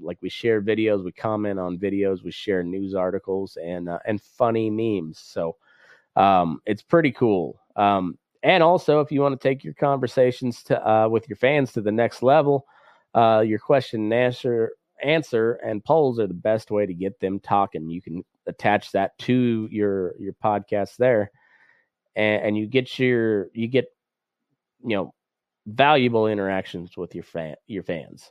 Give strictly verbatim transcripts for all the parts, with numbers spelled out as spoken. like we share videos, we comment on videos, we share news articles and uh, and funny memes. So um, it's pretty cool. Um, and also, if you want to take your conversations to uh, with your fans to the next level, uh, your question and answer, answer and polls are the best way to get them talking. You can attach that to your your podcast there, and, and you get your you get. you know, valuable interactions with your fan, your fans.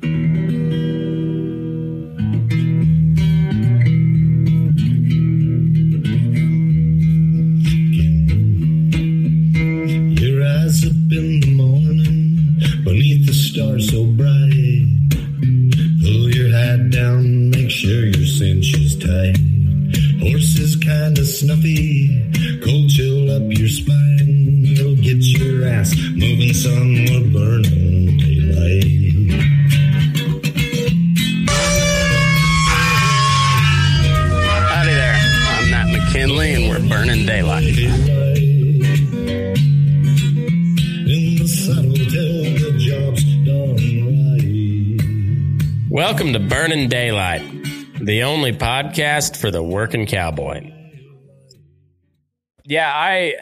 You rise up in the morning beneath the stars so bright. Pull your hat down, make sure your cinch is tight. Horse is kinda snuffy, cold chill up your spine. You'll get your ass moving, sun will burn on daylight. Howdy there, I'm Matt McKinley and we're burning daylight. In the saddle till the job's done right. Welcome to Burning Daylight, the only podcast for the working cowboy. Yeah, I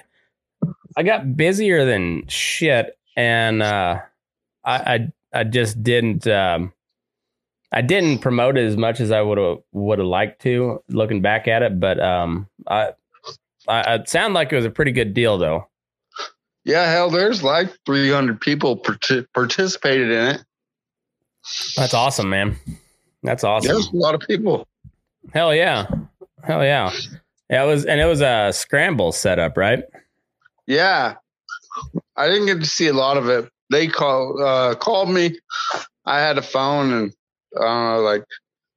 I got busier than shit, and uh, I, I I just didn't um, I didn't promote it as much as I would have would have liked to. Looking back at it, but um, I I it sounded like it was a pretty good deal, though. Yeah, hell, there's like three hundred people partic- participated in it. That's awesome, man. That's awesome. There's a lot of people. Hell yeah. Hell yeah. Yeah, it was, and it was a scramble setup, right? Yeah. I didn't get to see a lot of it. They call, uh, called me. I had a phone, and I don't know, like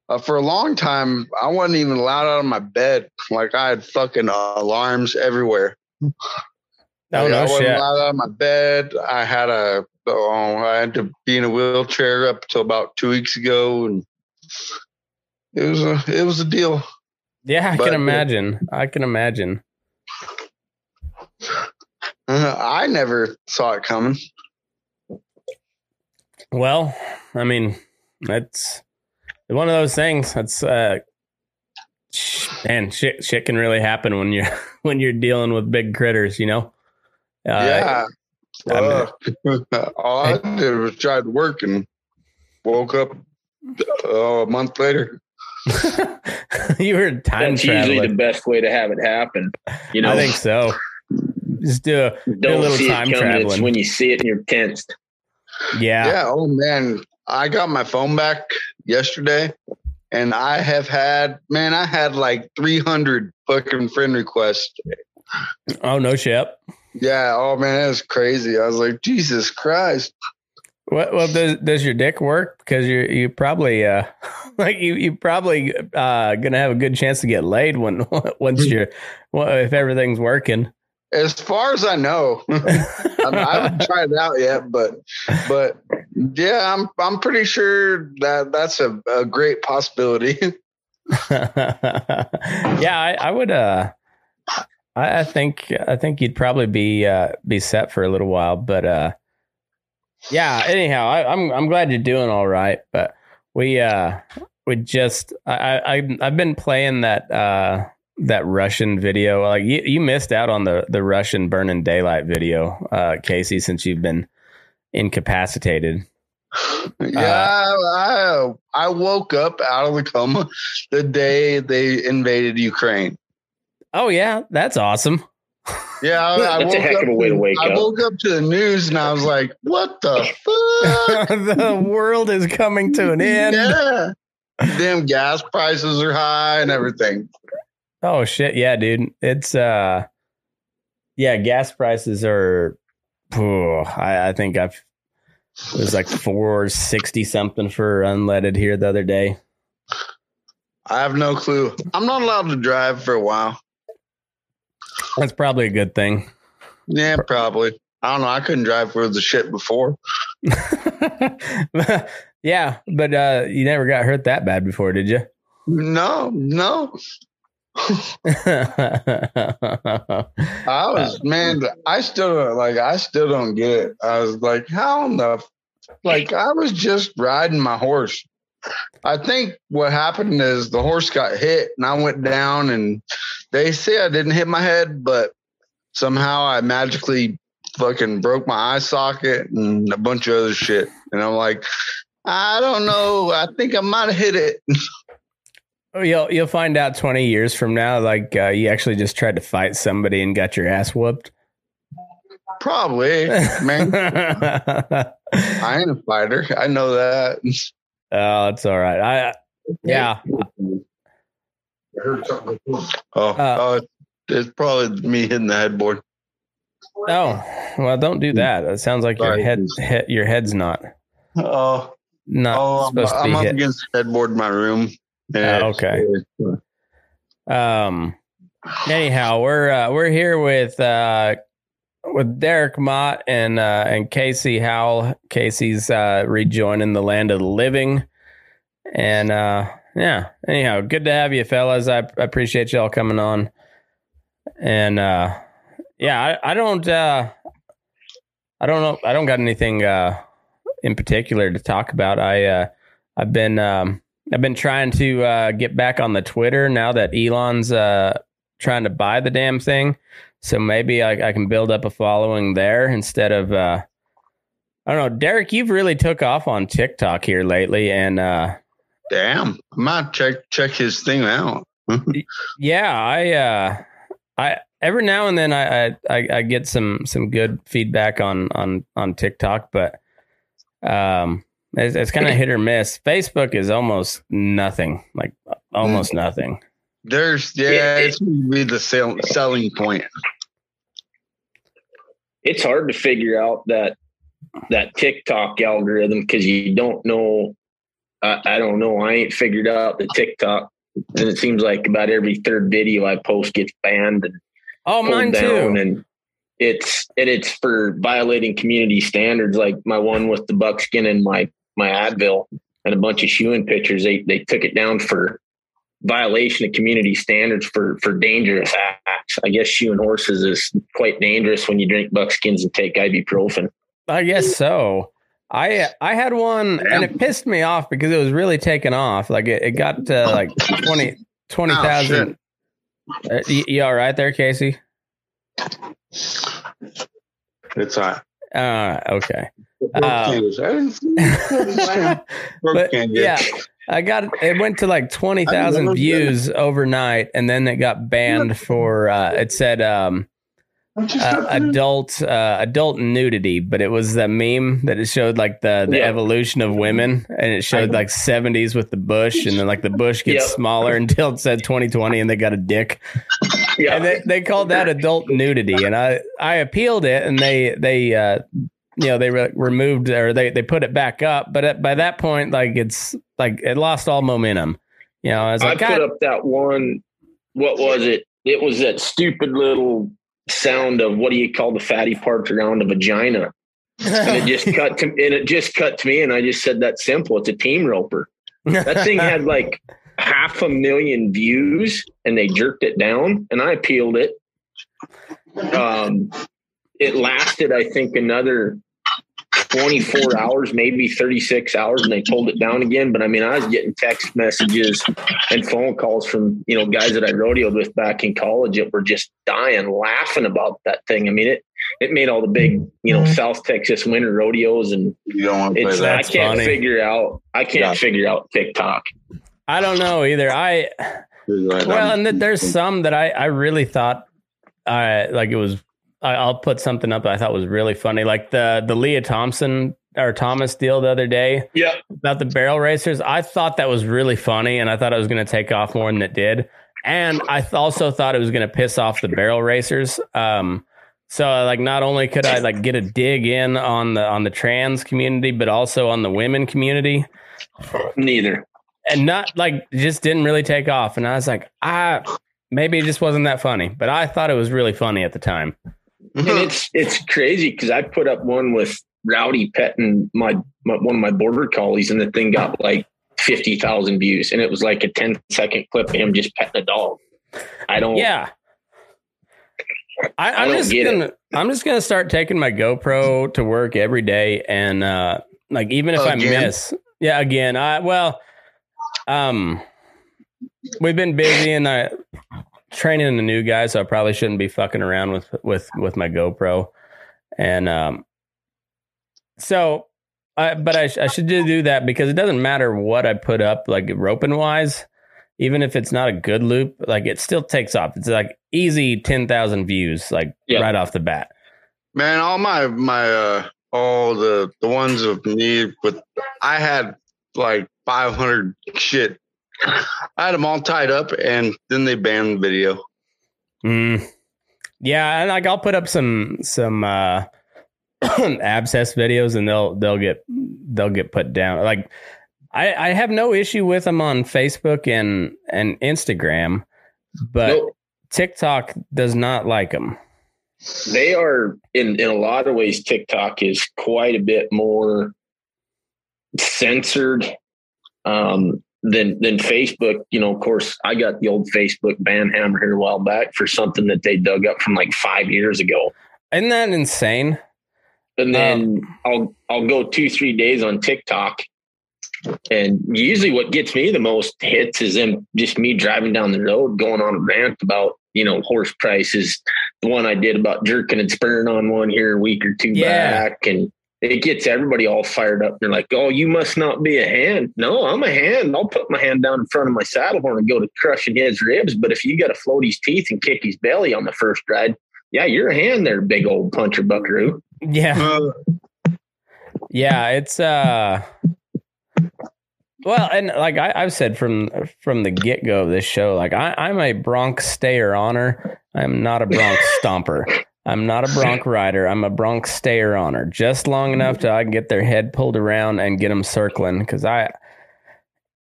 uh, for a long time, I wasn't even allowed out of my bed. Like I had fucking uh, alarms everywhere. Oh, no shit. I wasn't allowed out of my bed. I had a, oh, I had to be in a wheelchair up until about two weeks ago, and It was a it was a deal. Yeah, I but can imagine. It, I can imagine. I never saw it coming. Well, I mean, that's one of those things. That's uh, man, shit, shit can really happen when you're when you're dealing with big critters, you know. Uh, yeah. Uh, all I did was tried to work and woke up uh, a month later. You were time That's traveling. Usually the best way to have it happen. You know, I think so. Just do a, Don't do a little see time it traveling. It's when you see it and you're tensed. Yeah. Yeah. Oh man, I got my phone back yesterday, and I have had man, I had like three hundred fucking friend requests. Oh no, shit. Yeah. Oh man, that was crazy. I was like, Jesus Christ. Well, well does does your dick work? Because you you probably uh like you you probably uh gonna have a good chance to get laid when once you're well, if everything's working. As far as I know, I, mean, I haven't tried it out yet, but but yeah, I'm I'm pretty sure that that's a, a great possibility. Yeah, I, I would. Uh, I, I think I think you'd probably be uh, be set for a little while, but uh, yeah. Anyhow, I, I'm I'm glad you're doing all right, but we uh, we just I, I I've been playing that. Uh, that Russian video, like you, you missed out on the, the Russian Burning Daylight video, uh, Casey, since you've been incapacitated. Yeah, uh, I, I woke up out of the coma the day they invaded Ukraine. Oh, yeah. That's awesome. Yeah. I, I that's a heck of a way to wake up. I woke up to the news and I was like, what the fuck? The world is coming to an end. Yeah. Damn gas prices are high and everything. Oh shit. Yeah, dude. It's, uh, yeah. Gas prices are, oh, I, I think I've, it was like four sixty something for unleaded here the other day. I have no clue. I'm not allowed to drive for a while. That's probably a good thing. Yeah, probably. I don't know. I couldn't drive for the shit before. Yeah. But, uh, you never got hurt that bad before, did you? No, no. I was man I still don't like I still don't get it. I was like, how in the like I was just riding my horse. I think what happened is the horse got hit and I went down, and they say I didn't hit my head, but somehow I magically fucking broke my eye socket and a bunch of other shit, and I'm like, I don't know, I think I might have hit it. You'll you'll find out twenty years from now, like uh, you actually just tried to fight somebody and got your ass whooped. Probably, man. I ain't a fighter. I know that. Oh, it's all right. I yeah. I heard something. Oh, uh, oh, it's probably me hitting the headboard. Oh well, don't do that. It sounds like Sorry. your head, head your head's not. Oh, not oh, supposed I'm, to be I'm hit. up against the headboard in my room. Yeah, uh, okay. Um. Anyhow, we're uh, we're here with uh, with Derek Mott and uh, and Casey Howell. Casey's uh, rejoining the land of the living, and uh, yeah. Anyhow, good to have you, fellas. I, I appreciate y'all coming on, and uh, yeah, I, I don't uh, I don't know I don't got anything uh, in particular to talk about. I uh, I've been. Um, I've been trying to uh, get back on the Twitter now that Elon's uh, trying to buy the damn thing. So maybe I, I can build up a following there instead of, uh, I don't know, Derek, you've really took off on TikTok here lately. And uh, damn, I might check, check his thing out. Yeah, I, uh, I, every now and then I, I, I get some, some good feedback on, on, on TikTok, but, um, It's, it's kind of hit or miss. Facebook is almost nothing, like almost nothing. There's, yeah, it, it, it's going to be the sell, selling point. It's hard to figure out that that TikTok algorithm because you don't know. I, I don't know. I ain't figured out the TikTok, and it seems like about every third video I post gets banned. And oh, mine down too. And it's and it's for violating community standards, like my one with the buckskin and my. my Advil and a bunch of shoeing pictures. They, they took it down for violation of community standards for, for dangerous acts. I guess shoeing horses is quite dangerous when you drink buckskins and take ibuprofen. I guess so. I, I had one yeah. and it pissed me off because it was really taken off. Like it, it got to like twenty, twenty thousand. Oh, you, you all right there, Casey? It's hot. Uh, okay. Uh, but yeah, I got it went to like twenty thousand views overnight, and then it got banned for uh, it said um, uh, adult uh, adult nudity, but it was the meme that it showed like the, the yeah. evolution of women, and it showed like seventies with the bush, and then like the bush gets yep. smaller until it said twenty twenty, and they got a dick. Yeah. And they, they called that adult nudity, and I, I appealed it, and they they uh, you know they re- removed or they, they put it back up, but at, by that point like it's like it lost all momentum. You know, I was like, I put up that one. What was it? It was that stupid little sound of what do you call the fatty parts around a vagina? And it just cut to and it just cut to me, and I just said that's simple. It's a team roper. That thing had like half a million views, and they jerked it down, and I appealed it. Um, it lasted, I think, another twenty-four hours, maybe thirty-six hours, and they pulled it down again. But I mean, I was getting text messages and phone calls from, you know, guys that I rodeoed with back in college that were just dying laughing about that thing. I mean, it, it made all the big, you know, South Texas winter rodeos, and you don't want to play that. I can't funny. figure out, I can't yeah. figure out TikTok. I don't know either. I well, and th- there's some that I, I really thought uh, like it was. I, I'll put something up that I thought was really funny, like the the Leah Thompson or Thomas deal the other day. Yeah, about the barrel racers. I thought that was really funny, and I thought it was going to take off more than it did. And I th- also thought it was going to piss off the barrel racers. Um, so like not only could I like get a dig in on the on the trans community, but also on the women community. Neither. And not like just didn't really take off. And I was like, I maybe it just wasn't that funny, but I thought it was really funny at the time. And it's it's crazy because I put up one with Rowdy petting my, my one of my border collies, and the thing got like fifty thousand views, and it was like a ten second clip of him just petting a dog. I don't. Yeah. I, I'm I don't just get gonna, it. I'm just gonna start taking my GoPro to work every day, and uh, like even if again? I miss, yeah, again, I well. Um, we've been busy and I training a new guy, so I probably shouldn't be fucking around with, with, with my GoPro. And, um, so, I, but I, I should do that because it doesn't matter what I put up, like roping wise, even if it's not a good loop, like it still takes off. It's like easy ten thousand views, like yep. right off the bat, man. All my, my, uh, all the, the ones of me with, I had like five hundred shit. I had them all tied up, and then they banned the video. Mm. Yeah, and like I'll put up some some uh, abscess videos, and they'll they'll get they'll get put down. Like I, I have no issue with them on Facebook and and Instagram, but nope. TikTok does not like them. They are in in a lot of ways. TikTok is quite a bit more censored. Um, then, then Facebook, you know, of course I got the old Facebook ban hammer here a while back for something that they dug up from like five years ago. Isn't that insane? And then um, I'll, I'll go two, three days on TikTok. And usually what gets me the most hits is them, just me driving down the road, going on a rant about, you know, horse prices. The one I did about jerking and spurring on one here a week or two yeah. back. And it gets everybody all fired up. They're like, oh, you must not be a hand. No, I'm a hand. I'll put my hand down in front of my saddle horn and go to crushing his ribs. But if you got to float his teeth and kick his belly on the first ride, yeah, you're a hand there, big old puncher buckaroo. Yeah. Uh, yeah, it's, uh, well, and like I, I've said from from the get-go of this show, like I, I'm a bronc stayer honor. I'm not a bronc stomper. I'm not a bronc rider. I'm a bronc stayer on her just long enough to I can get their head pulled around and get them circling. Cause I,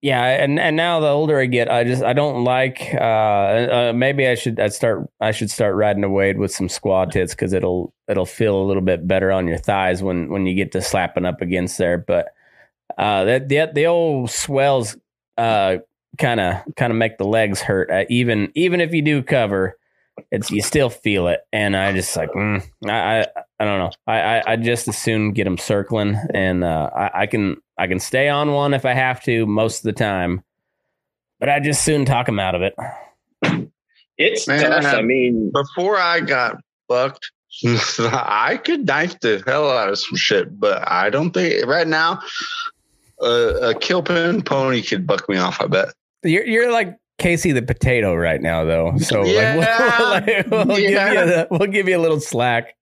yeah. And, and now the older I get, I just, I don't like, uh, uh maybe I should, I'd start, I should start riding a wade with some squat tits. Cause it'll, it'll feel a little bit better on your thighs when, when you get to slapping up against there. But, uh, that, the, the old swells, uh, kind of, kind of make the legs hurt. Uh, even, even if you do cover, it's you still feel it, and I just like mm, I, I I don't know I, I I just as soon get them circling, and uh, I I can I can stay on one if I have to most of the time, but I just soon talk them out of it. It's Man, tough. I, I mean, before I got fucked I could knife the hell out of some shit, but I don't think right now uh, a Kilpin pony could buck me off. I bet you're you're like Casey the potato right now, though. So yeah. like, we'll, we'll, we'll, yeah. give you the, we'll give you a little slack.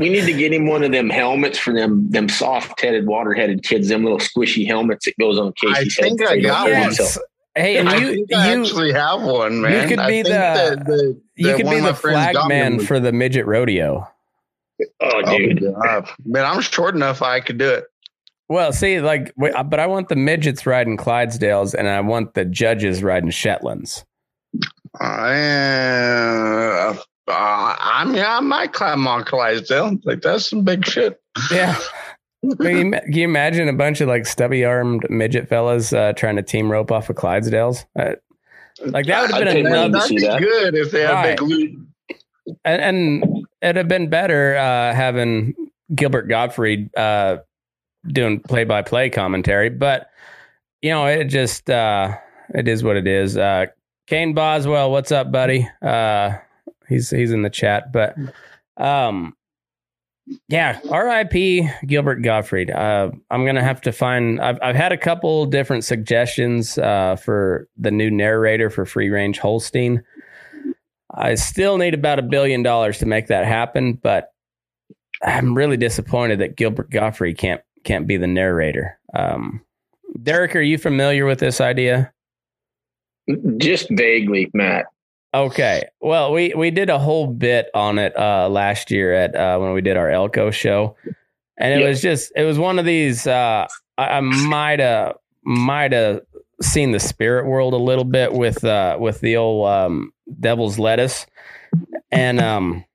We need to get him one of them helmets for them them soft-headed, water-headed kids. Them little squishy helmets that goes on Casey's head. I think head. I got yes. one. Hey, and I you think I you actually have one, man. You could be the, the, the you could be the flag man for the midget rodeo. Oh, dude, oh, man, I'm short enough I could do it. Well, see, like, but I want the midgets riding Clydesdales, and I want the judges riding Shetlands. Uh, uh, I mean, I might climb on Clydesdale. Like, that's some big shit. Yeah. Can you, can you imagine a bunch of like stubby armed midget fellas uh, trying to team rope off of Clydesdales? Uh, like that would have been enough. That'd be that. Good if they had right. a big loot. And, and it'd have been better uh, having Gilbert Gottfried uh, doing play by play commentary. But you know, it just uh, it is what it is. Uh, Kane Boswell, what's up, buddy? Uh, he's he's in the chat, but. Um, Yeah, R I P Gilbert Gottfried. Uh, I'm gonna have to find. I've I've had a couple different suggestions uh, for the new narrator for Free Range Holstein. I still need about a billion dollars to make that happen, but I'm really disappointed that Gilbert Gottfried can't can't be the narrator. Um, Derek, are you familiar with this idea? Just vaguely, Matt. Okay, well, we, we did a whole bit on it uh, last year at uh, when we did our Elko show, and it yep. was just it was one of these. Uh, I, I might have might have seen the spirit world a little bit with uh, with the old um, devil's lettuce, and um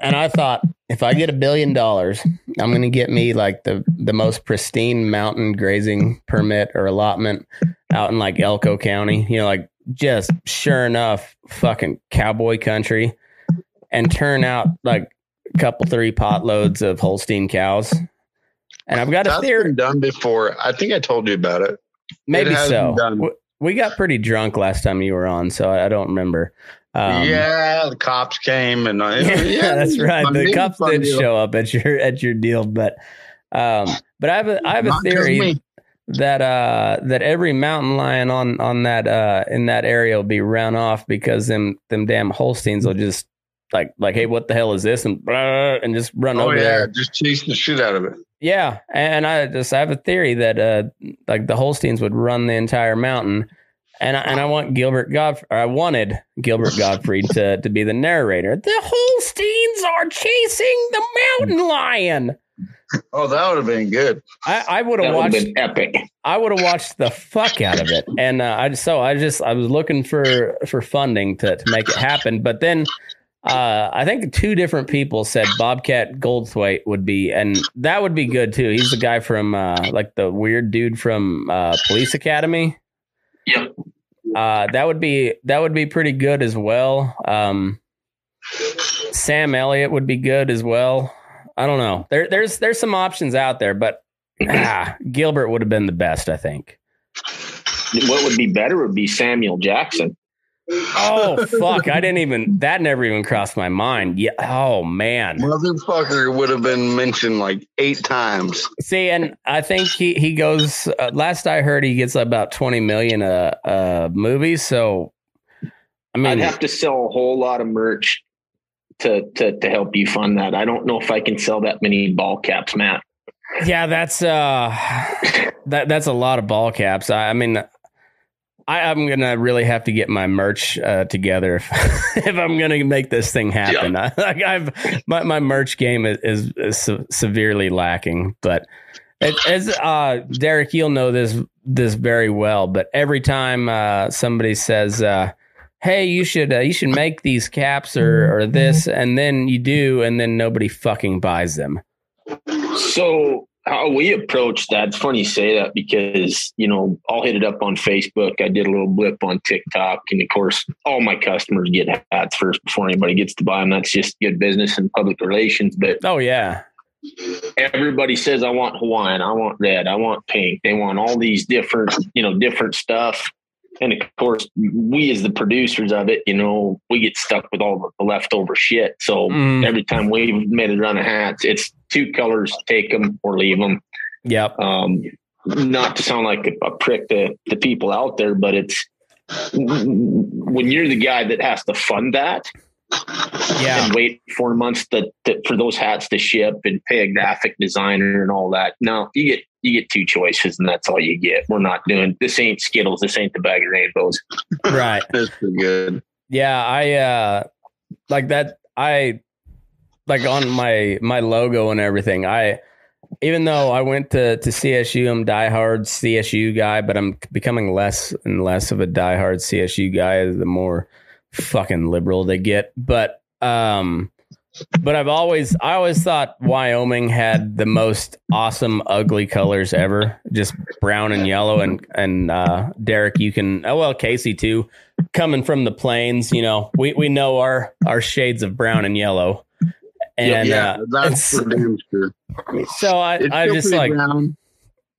and I thought if I get a billion dollars, I'm gonna get me like the the most pristine mountain grazing permit or allotment out in like Elko County, you know, like. Just sure enough, fucking cowboy country, and turn out like a couple three pot loads of Holstein cows. And I've got That's a theory been done before. I think I told you about it. Maybe it so. Done. We got pretty drunk last time you were on, so I don't remember. Um, yeah, the cops came, and I, yeah, yeah, that's right. The mean, cops did deal. show up at your at your deal, but um, but I have a I have Not a theory. That uh, that every mountain lion on on that uh in that area will be run off because them them damn Holsteins will just like like hey, what the hell is this, and and just run oh, over yeah. there, just chase the shit out of it. Yeah, and I just I have a theory that uh like the Holsteins would run the entire mountain, and I, and I want Gilbert Godf- or I wanted Gilbert Gottfried to to be the narrator. The Holsteins are chasing the mountain lion. Oh, that would have been good. I, I would have watched been epic. I would have watched the fuck out of it. And uh, I so I just I was looking for for funding to, to make it happen. But then uh, I think two different people said Bobcat Goldthwait would be, and that would be good, too. He's the guy from uh, like the weird dude from uh, Police Academy. Yep. Uh, that would be that would be pretty good as well. Um, Sam Elliott would be good as well. I don't know. There, there's there's some options out there, but ah, Gilbert would have been the best, I think. What would be better would be Samuel Jackson. Oh, fuck. I didn't even... That never even crossed my mind. Yeah. Oh, man. Motherfucker would have been mentioned like eight times. See, and I think he, he goes... Uh, last I heard, he gets about twenty million a uh, uh, movie, so... I mean, I'd have to sell a whole lot of merch To, to to help you fund that. I don't know if I can sell that many ball caps, Matt. Yeah, that's uh, that that's a lot of ball caps. I, I mean, I, I'm gonna really have to get my merch uh, together if, if I'm gonna make this thing happen. Yeah. I, like I've my, my merch game is is, is se- severely lacking. But it, as uh, Derek, you'll know this this very well. But every time uh, somebody says. Uh, Hey, you should uh, you should make these caps or, or this, and then you do, and then nobody fucking buys them. So how we approach that? It's funny you say that because, you know, I'll hit it up on Facebook. I did a little blip on TikTok, and of course, all my customers get hats first before anybody gets to buy them. That's just good business and public relations. But oh yeah, everybody says I want Hawaiian, I want red, I want pink. They want all these different, you know, different stuff. And of course, we as the producers of it, you know, we get stuck with all the leftover shit. So mm. every time we've made a run of hats, it's two colors, take them or leave them. Yep. Um, not to sound like a prick to the people out there, but it's when you're the guy that has to fund that yeah. and wait four months to, to, for those hats to ship and pay a graphic designer and all that. No, you get, you get two choices and that's all you get. We're not doing, this ain't Skittles. This ain't the bag of rainbows. Right. That's pretty good. Yeah. I, uh, like that. I like on my, my logo and everything. I, even though I went to, to C S U, I'm diehard C S U guy, but I'm becoming less and less of a diehard C S U guy the more fucking liberal they get. But, um, but I've always, I always thought Wyoming had the most awesome, ugly colors ever. Just brown and yellow. And, and, uh, Derek, you can, oh, well, Casey too, coming from the plains, you know, we, we know our, our shades of brown and yellow. And yeah, uh, that's for damn sure. So I, I just like, brown.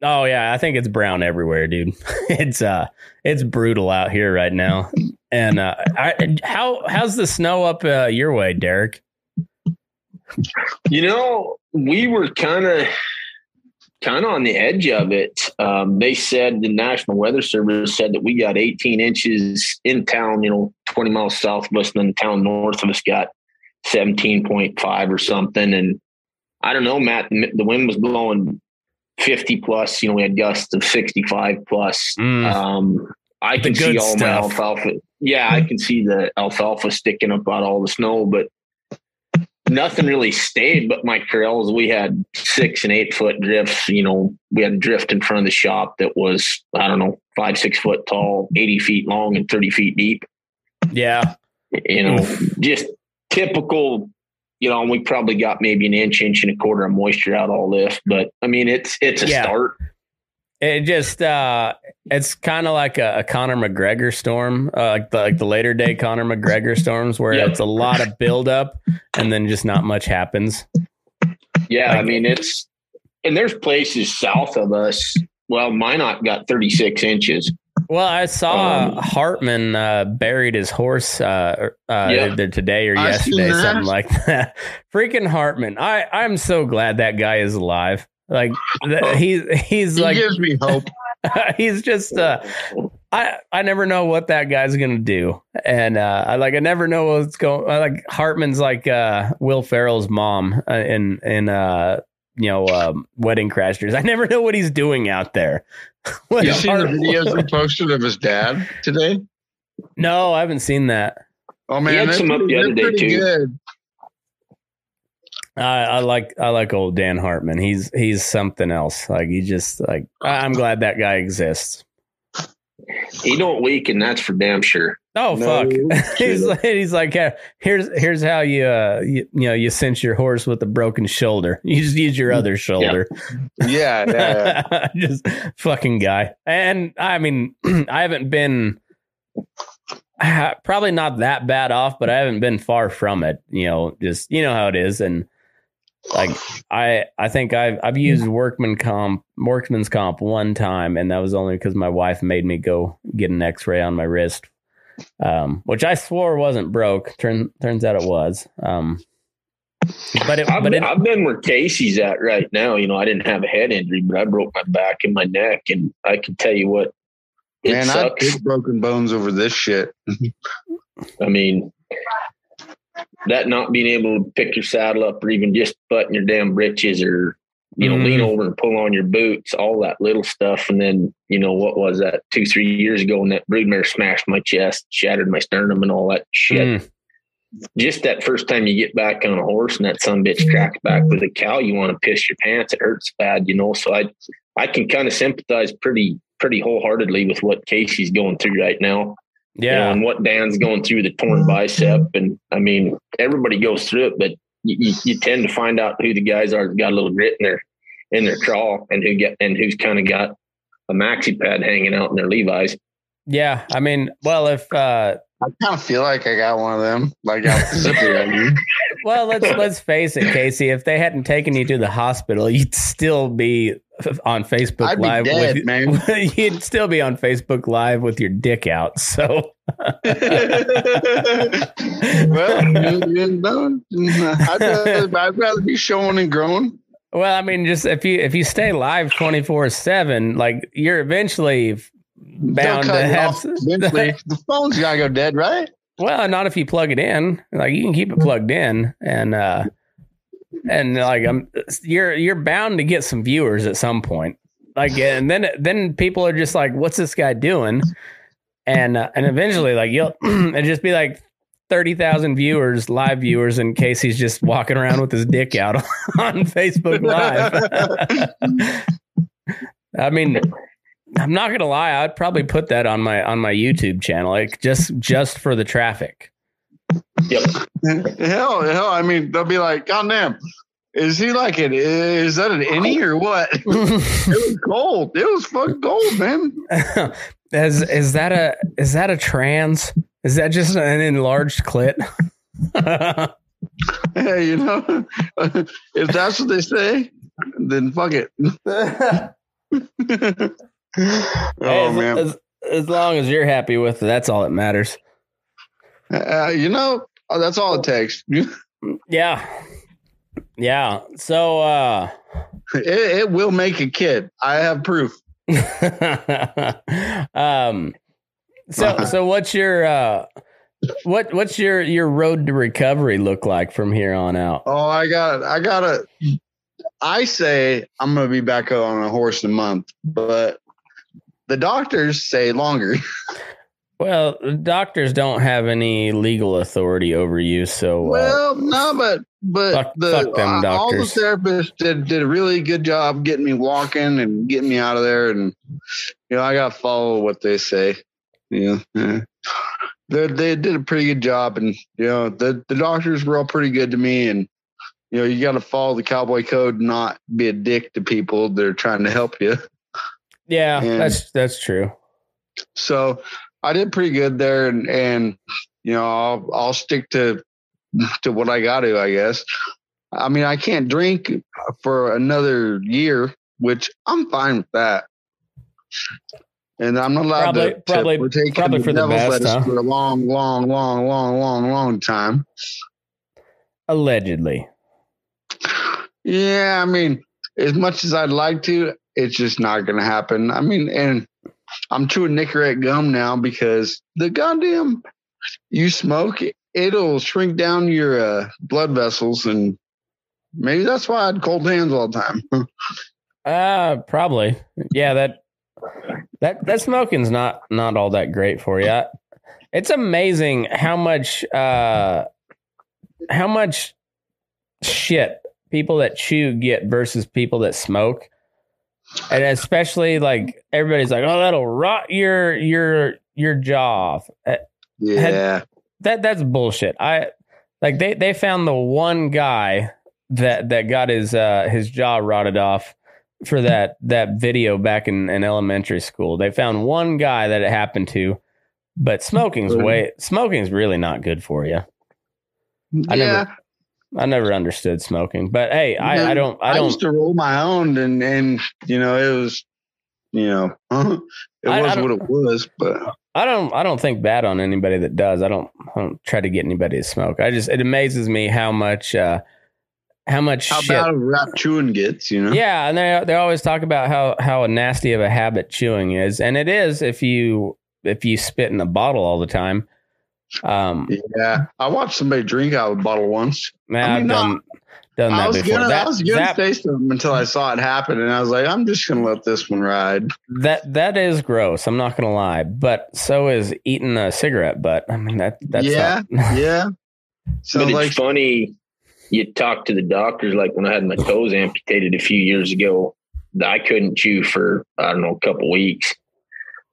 Oh yeah, I think it's brown everywhere, dude. It's uh, it's brutal out here right now. And uh, I, how how's the snow up uh, your way, Derek? You know, we were kind of kind of on the edge of it. Um, they said the National Weather Service said that we got eighteen inches in town. You know, twenty miles south of us, and then the town north of us got seventeen point five or something. And I don't know, Matt, the wind was blowing fifty plus, you know, we had gusts of sixty-five plus. Mm. Um, I the can see all stuff. My alfalfa. Yeah. I can see the alfalfa sticking up out all the snow, but nothing really stayed. But my corrals, we had six and eight foot drifts. You know, we had a drift in front of the shop that was, I don't know, five, six foot tall, eighty feet long and thirty feet deep. Yeah. You know, just typical, you know, we probably got maybe an inch, inch and a quarter of moisture out all this, but I mean, it's, it's a yeah. start. It just, uh, it's kind of like a, a Conor McGregor storm, uh, like the, like the later day Conor McGregor storms where yep. it's a lot of buildup and then just not much happens. Yeah. Like, I mean, it's, and there's places south of us. Well, Minot got thirty-six inches. Well, I saw um, Hartman uh, buried his horse uh, uh, yeah. either today or I yesterday, something like that. Freaking Hartman! I I'm so glad that guy is alive. Like th- he's he's he like gives me hope. He's just uh, I I never know what that guy's gonna do, and uh, I like I never know what's going. Like Hartman's like uh, Will Ferrell's mom in in uh, you know um, Wedding Crashers. I never know what he's doing out there. What you seen the videos we posted of his dad today? No, I haven't seen that. Oh man, he had some up the other day too. Good. I, I like I like old Dan Hartman. He's he's something else. Like he just like I, I'm glad that guy exists. He don't weaken, that's for damn sure. Oh fuck! No, he's like, he's like here's here's how you, uh, you you know you cinch your horse with a broken shoulder. You just use your other shoulder. Yeah, yeah, yeah. Just fucking guy. And I mean, I haven't been uh, probably not that bad off, but I haven't been far from it. You know, just you know how it is. And like I I think I've I've used workman comp workman's comp one time, and that was only because my wife made me go get an X-ray on my wrist. Um, which I swore wasn't broke. Turn, turns out it was. Um, but it, I've, but it, I've been where Casey's at right now. You know, I didn't have a head injury, but I broke my back and my neck, and I can tell you what, it man, sucks. I've been broken bones over this shit. I mean, that not being able to pick your saddle up, or even just button your damn britches, or you know, mm. lean over and pull on your boots, all that little stuff. And then, you know, what was that two, three years ago when that broodmare smashed my chest, shattered my sternum and all that shit. Mm. Just that first time you get back on a horse and that son bitch cracks back with a cow, you want to piss your pants. It hurts bad, you know? So I, I can kind of sympathize pretty, pretty wholeheartedly with what Casey's going through right now. Yeah. You know, and what Dan's going through, the torn bicep. And I mean, everybody goes through it, but You, you tend to find out who the guys are that got a little grit in their in their crawl and who get and who's kind of got a maxi pad hanging out in their Levi's. Yeah, I mean, well, if uh, I kind of feel like I got one of them, like out the zipper. I mean. Well, let's let's face it, Casey. If they hadn't taken you to the hospital, you'd still be on Facebook I'd Live. Be dead, with, man. You'd still be on Facebook Live with your dick out. So, well, you, you know, I'd, rather, I'd rather be showing and growing. Well, I mean, just if you if you stay live twenty four seven, like you're eventually bound to have. Eventually, the phone's gotta go dead, right? Well, not if you plug it in. Like you can keep it plugged in, and uh, and like I'm, you're you're bound to get some viewers at some point. Like, and then then people are just like, "What's this guy doing?" And uh, and eventually, like you'll and just be like thirty thousand viewers, live viewers, in case he's just walking around with his dick out on Facebook Live. I mean. I'm not gonna lie. I'd probably put that on my on my YouTube channel, like just just for the traffic. Yep. Hell, hell. I mean, they'll be like, "God damn, is he like it? Is that an innie or what?" It was gold. It was fucking gold, man. is is that a is that a trans? Is that just an enlarged clit? Hey, you know, if that's what they say, then fuck it. Oh, as, man. As, as long as you're happy with it, that's all that matters. Uh, you know, that's all it takes. Yeah. Yeah. So uh, it, it will make a kid. I have proof. um. So so what's your uh, what what's your, your road to recovery look like from here on out? Oh, I got I got to I say I'm going to be back on a horse in a month, but the doctors say longer. Well, doctors don't have any legal authority over you, so well, uh, no, but but fuck, the, fuck them doctors. All the therapists did, did a really good job getting me walking and getting me out of there, and you know I got to follow what they say. You know, they they did a pretty good job, and you know the the doctors were all pretty good to me, and you know you got to follow the cowboy code, not be a dick to people that are trying to help you. Yeah, and that's that's true. So I did pretty good there, and, and you know I'll I'll stick to to what I got to, I guess. I mean I can't drink for another year, which I'm fine with that. And I'm not allowed probably, to probably we're taking probably the for the best huh? for a long, long, long, long, long, long time. Allegedly. Yeah, I mean as much as I'd like to. It's just not going to happen. I mean, and I'm chewing Nicorette gum now because the goddamn you smoke, it'll shrink down your uh, blood vessels. And maybe that's why I had cold hands all the time. uh, probably. Yeah, that that that smoking's not not all that great for you. I, it's amazing how much uh, how much shit people that chew get versus people that smoke. And especially like everybody's like, oh, that'll rot your your your jaw off. Yeah, that that's bullshit. I like they, they found the one guy that that got his uh, his jaw rotted off for that that video back in, in elementary school. They found one guy that it happened to, but smoking's way smoking's really not good for you. I yeah. never I never understood smoking, but hey, I, you know, I don't. I, I don't, used to roll my own, and and you know it was, you know, it I, was I what it was. But I don't. I don't think bad on anybody that does. I don't. I don't try to get anybody to smoke. I just. It amazes me how much. Uh, how much. How shit. bad rap chewing gets, you know. Yeah, and they they always talk about how how nasty of a habit chewing is, and it is if you if you spit in a bottle all the time. Um, yeah, I watched somebody drink out of a bottle once. Man, I mean, I've done, done that I was before. Gonna, that, I was gonna that, say something until I saw it happen, and I was like, I'm just gonna let this one ride. That that is gross. I'm not gonna lie, but so is eating a cigarette butt. I mean, that that's yeah, not, yeah. So but like, it's funny. You talk to the doctors, like when I had my toes amputated a few years ago, I couldn't chew for I don't know a couple weeks.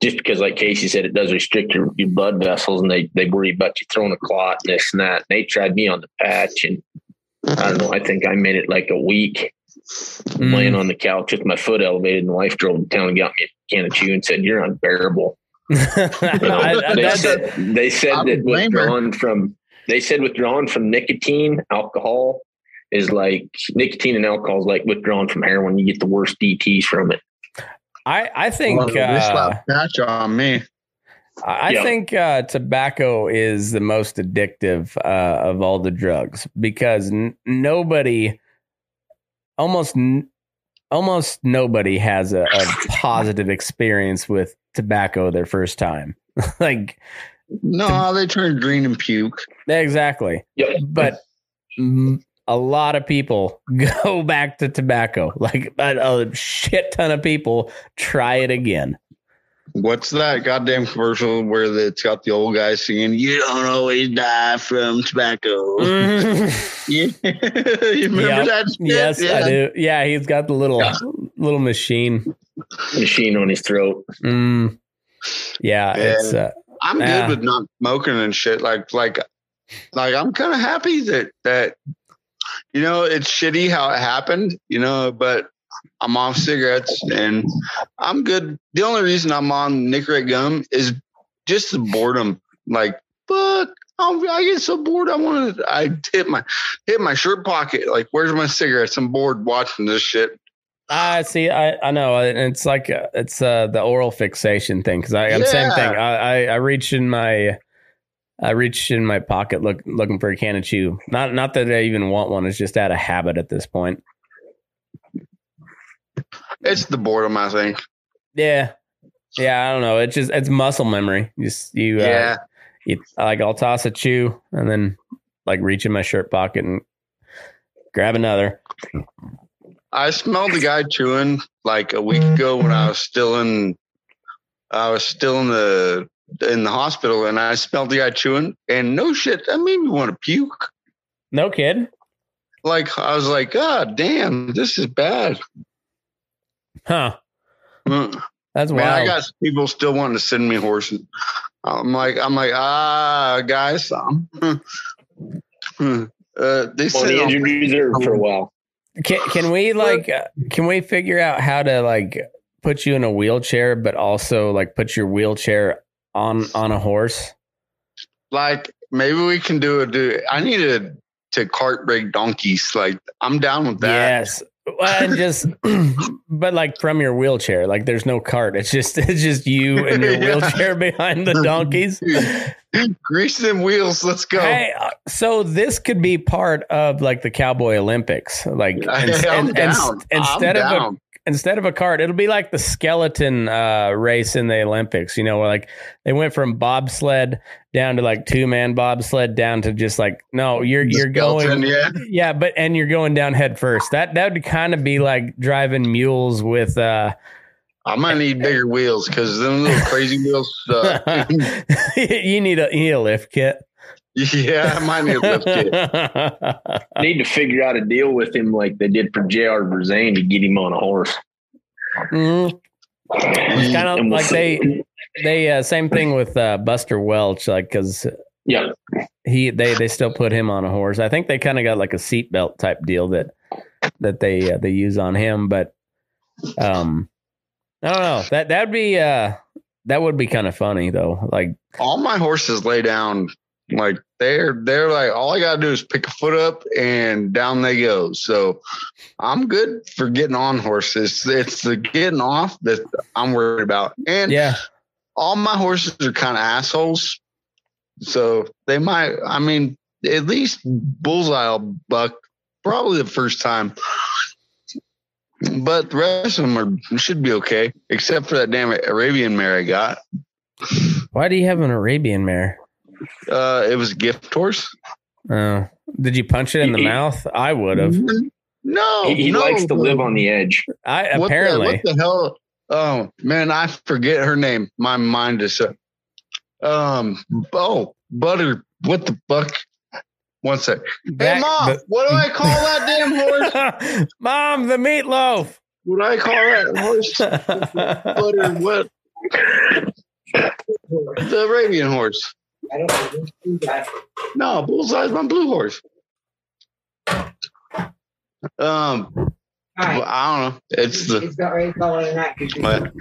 Just because, like Casey said, it does restrict your, your blood vessels, and they, they worry about you throwing a clot and this and that. And they tried me on the patch, and I don't know, I think I made it like a week mm. laying on the couch with my foot elevated, and the wife drove down and got me a can of chew and said, "You're unbearable." You know, they said, they said that withdrawn from they said withdrawn from nicotine, alcohol, is like nicotine and alcohol is like withdrawn from heroin. You get the worst D Ts from it. I, I think well, uh, patch on me. I yep. think uh, tobacco is the most addictive uh, of all the drugs because n- nobody, almost, n- almost nobody has a, a positive experience with tobacco their first time. Like, no, to- they turn green and puke. Exactly. Yep. But m- a lot of people go back to tobacco. Like a, a shit ton of people try it again. What's that goddamn commercial where it's got the old guy singing, "You don't always die from tobacco"? Mm-hmm. Yeah. You remember yep. that? Shit? Yes, yeah. I do. Yeah, he's got the little yeah. little machine machine on his throat. Mm. Yeah, yeah, it's. Uh, I'm good uh, with not smoking and shit. Like, like, like I'm kind of happy that that you know it's shitty how it happened. You know, but. I'm off cigarettes and I'm good. The only reason I'm on Nicorette gum is just the boredom. Like, but I'll, I get so bored. I want to, I hit my, hit my shirt pocket. Like, where's my cigarettes? I'm bored watching this shit. I uh, see. I, I know. It's like, uh, it's uh, the oral fixation thing. Cause I, I'm yeah. same thing. I, I, I reach in my, I reach in my pocket, look, looking for a can of chew. Not, not that I even want one. It's just out of habit at this point. It's the boredom, I think. Yeah, yeah. I don't know. It's just it's muscle memory. You, you, yeah. Uh, you, like I'll toss a chew and then like reach in my shirt pocket and grab another. I smelled the guy chewing like a week ago when I was still in. I was still in the in the hospital, and I smelled the guy chewing, and no shit, that made me want to puke. No kid. Like I was like, God damn, this is bad. Huh. Mm. That's wild. Man, I got people still wanting to send me horses. I'm like, I'm like, ah, guys. Um, uh, they well, the injury reserved for a while. Can, can we like, uh, can we figure out how to like put you in a wheelchair, but also like put your wheelchair on, on a horse? Like maybe we can do a do. I need to to cart break donkeys. Like I'm down with that. Yes. Well, and just, but like from your wheelchair, like there's no cart. It's just, it's just you and your yeah. wheelchair behind the donkeys. Grease them wheels. Let's go. Hey, so this could be part of like the Cowboy Olympics. Like and, and, and, and, instead I'm of down. a instead of a cart, it'll be like the skeleton uh, race in the Olympics. You know, where like they went from bobsled down to like two man bobsled down to just like, no, you're, the you're skeleton, going, yeah. yeah, but, and you're going down head first. That, that would kind of be like driving mules with, uh, I might need bigger wheels because them little crazy wheels suck. you need a, you need a lift kit. Yeah, I might need a lift kit. Need to figure out a deal with him like they did for J R Brzane to get him on a horse. Mm-hmm. It's kind of like they, they uh, same thing with uh, Buster Welch, like because yeah, he they they still put him on a horse. I think they kind of got like a seatbelt type deal that that they uh, they use on him, but um, I don't know that that'd be uh that would be kind of funny though. Like all my horses lay down, like they're they're like all I gotta do is pick a foot up and down they go. So I'm good for getting on horses. It's the getting off that I'm worried about, and yeah. All my horses are kind of assholes, so they might, I mean, at least Bullseye will buck probably the first time. But the rest of them are, should be okay, except for that damn Arabian mare I got. Why do you have an Arabian mare? Uh, it was a gift horse. Oh. Did you punch it in the he, mouth? I would have. No. He, he no, likes to live on the edge. I Apparently. What the, what the hell? Oh man, I forget her name. My mind is uh, um. Oh, butter. What the fuck? One sec. Back, hey, mom. The, what do I call that damn horse? Mom, the meatloaf. What do I call that horse? Butter. What? The Arabian horse. I don't know. No, Bullseye's my blue horse. Um. Right. Well, I don't know. It's the. It's already following that. But,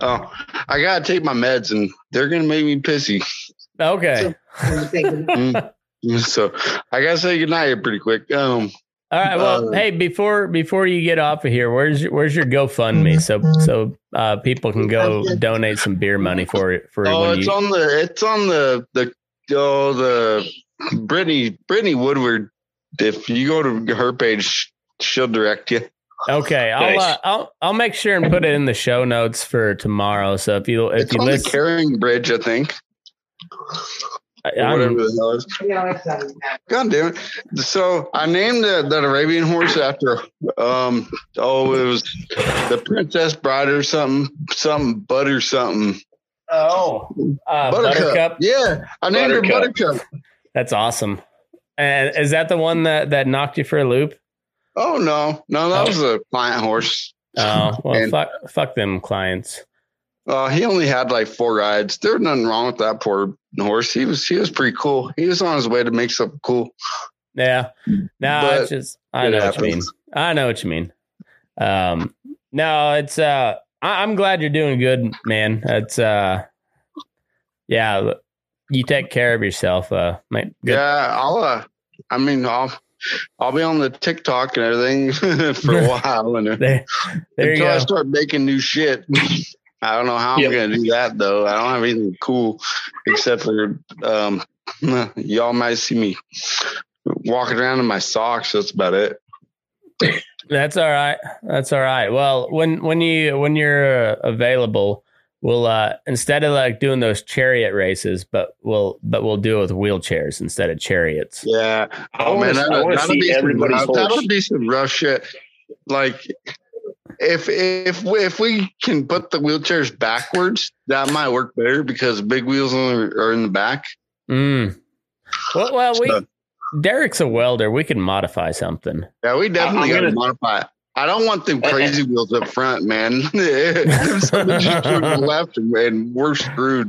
oh, I gotta take my meds, and they're gonna make me pissy. Okay. So, so I gotta say goodnight pretty quick. Um, All right. Well, uh, hey, before before you get off of here, where's your, where's your GoFundMe? So so uh, people can go donate some beer money for it. For oh, when it's you... on the it's on the the oh, the Brittany Brittany Woodward. If you go to her page, she'll direct you. Okay, I'll uh, I'll I'll make sure and put it in the show notes for tomorrow. So if you if it's you on listen, the Carrying Bridge, I think. I, whatever the hell it is. God damn it! So I named that, that Arabian horse after um oh it was the Princess Bride or something something butter something. Oh, uh, buttercup. buttercup. Yeah, I named her Buttercup. That's awesome. And is that the one that that knocked you for a loop? Oh, no. No, that oh. was a client horse. Oh, well, and, fuck, fuck them clients. Uh, he only had like four rides. There was nothing wrong with that poor horse. He was he was pretty cool. He was on his way to make something cool. Yeah. No, it's just, I know what you mean. I know what you mean. Um, no, it's, uh, I, I'm glad you're doing good, man. It's, uh, yeah, you take care of yourself. Uh, mate, yeah, I'll, uh, I mean, I'll, I'll be on the TikTok and everything for a while, and there, there until I start making new shit. I don't know how yep. I'm going to do that though. I don't have anything cool except for um, y'all might see me walking around in my socks. That's about it. That's all right. That's all right. Well, when when you when you're uh, available, we'll uh, instead of like doing those chariot races, but we'll but we'll do it with wheelchairs instead of chariots. Yeah. Oh, oh man, that, I that'll, see be everybody's some, that'll be some rough shit. Like if if we, if we can put the wheelchairs backwards, that might work better because big wheels are in the back. Mm. Well, well, so, we Derek's a welder. We can modify something. Yeah, we definitely got to modify it. I don't want them crazy wheels up front, man. Somebody just to the left, and we're screwed.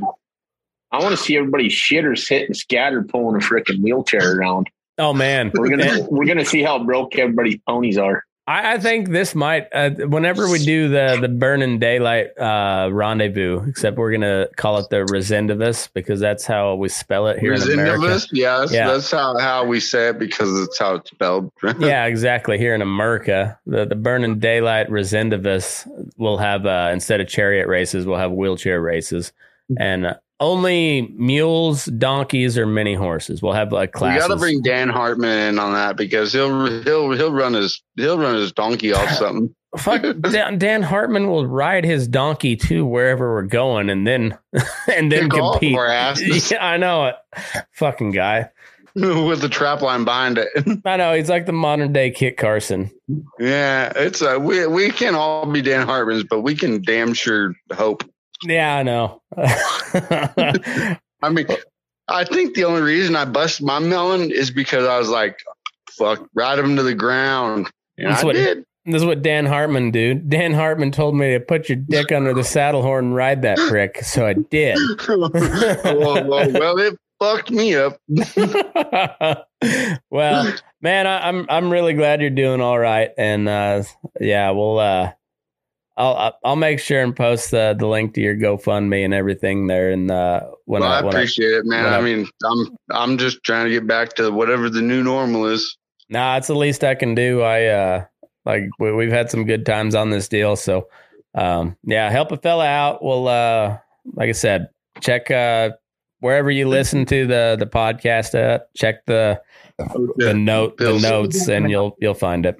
I want to see everybody's shitters hit and scattered pulling a freaking wheelchair around. Oh man, we're gonna we're gonna see how broke everybody's ponies are. I, I think this might. Uh, whenever we do the the Burning Daylight uh, rendezvous, except we're gonna call it the Resendivus because that's how we spell it here in America. Yeah, that's, yeah. that's how, how we say it because it's how it's spelled. Yeah, exactly. Here in America, the the Burning Daylight Resendivus will have uh, instead of chariot races, we'll have wheelchair races, and uh, only mules, donkeys, or mini horses. We'll have like classes. You got to bring Dan Hartman in on that because he'll he'll he'll run his he'll run his donkey off something. Fuck, Dan, Dan Hartman will ride his donkey too wherever we're going, and then and then Pick compete. Yeah, I know it, fucking guy with the trap line behind it. I know he's like the modern day Kit Carson. Yeah, it's a, we we can't all be Dan Hartmans, but we can damn sure hope. Yeah, I know. I mean, I think the only reason I busted my melon is because I was like, fuck, ride him to the ground. And that's I what, did. This is what Dan Hartman did. Dan Hartman told me to put your dick under the saddle horn and ride that prick. So I did. well, well, well, it fucked me up. Well, man, I, I'm I'm really glad you're doing all right. And uh, yeah, we'll... Uh, I'll I'll make sure and post the the link to your GoFundMe and everything there. And uh, when well, I, when I appreciate I, it, man. I, I mean, I'm I'm just trying to get back to whatever the new normal is. Nah, it's the least I can do. I uh, like we, we've had some good times on this deal, so um, yeah, help a fella out. Well, uh, like I said, check uh, wherever you listen to the the podcast at. Check the okay. the note Feels the notes, so. And you'll you'll find it.